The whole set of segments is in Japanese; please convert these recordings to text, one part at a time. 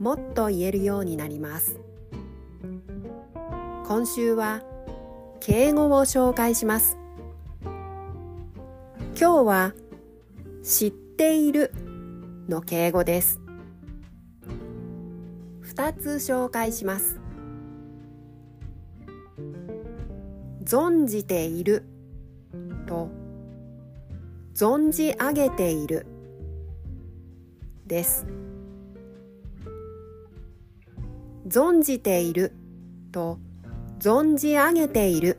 もっと言えるようになります。今週は敬語を紹介します。今日は知っているの敬語です。2つ紹介します。存じていると存じ上げているです。存じていると存じ上げている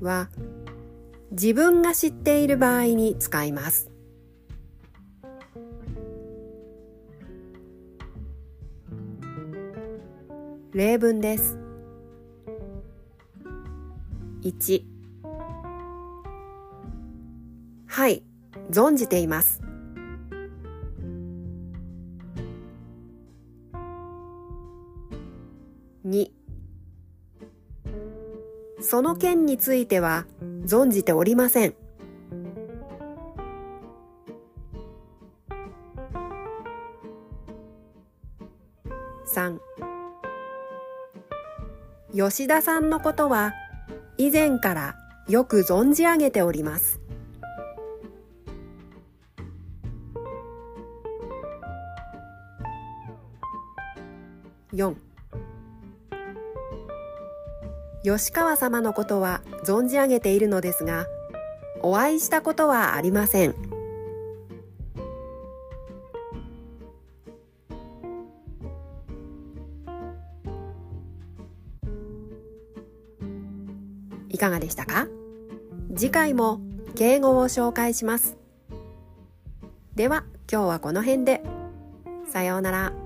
は自分が知っている場合に使います。例文です。1、はい、存じています。2、その件については存じておりません。3、吉田さんのことは以前からよく存じ上げております。4、吉川様のことは存じ上げているのですが、お会いしたことはありません。いかがでしたか？次回も敬語を紹介します。では今日はこの辺で。さようなら。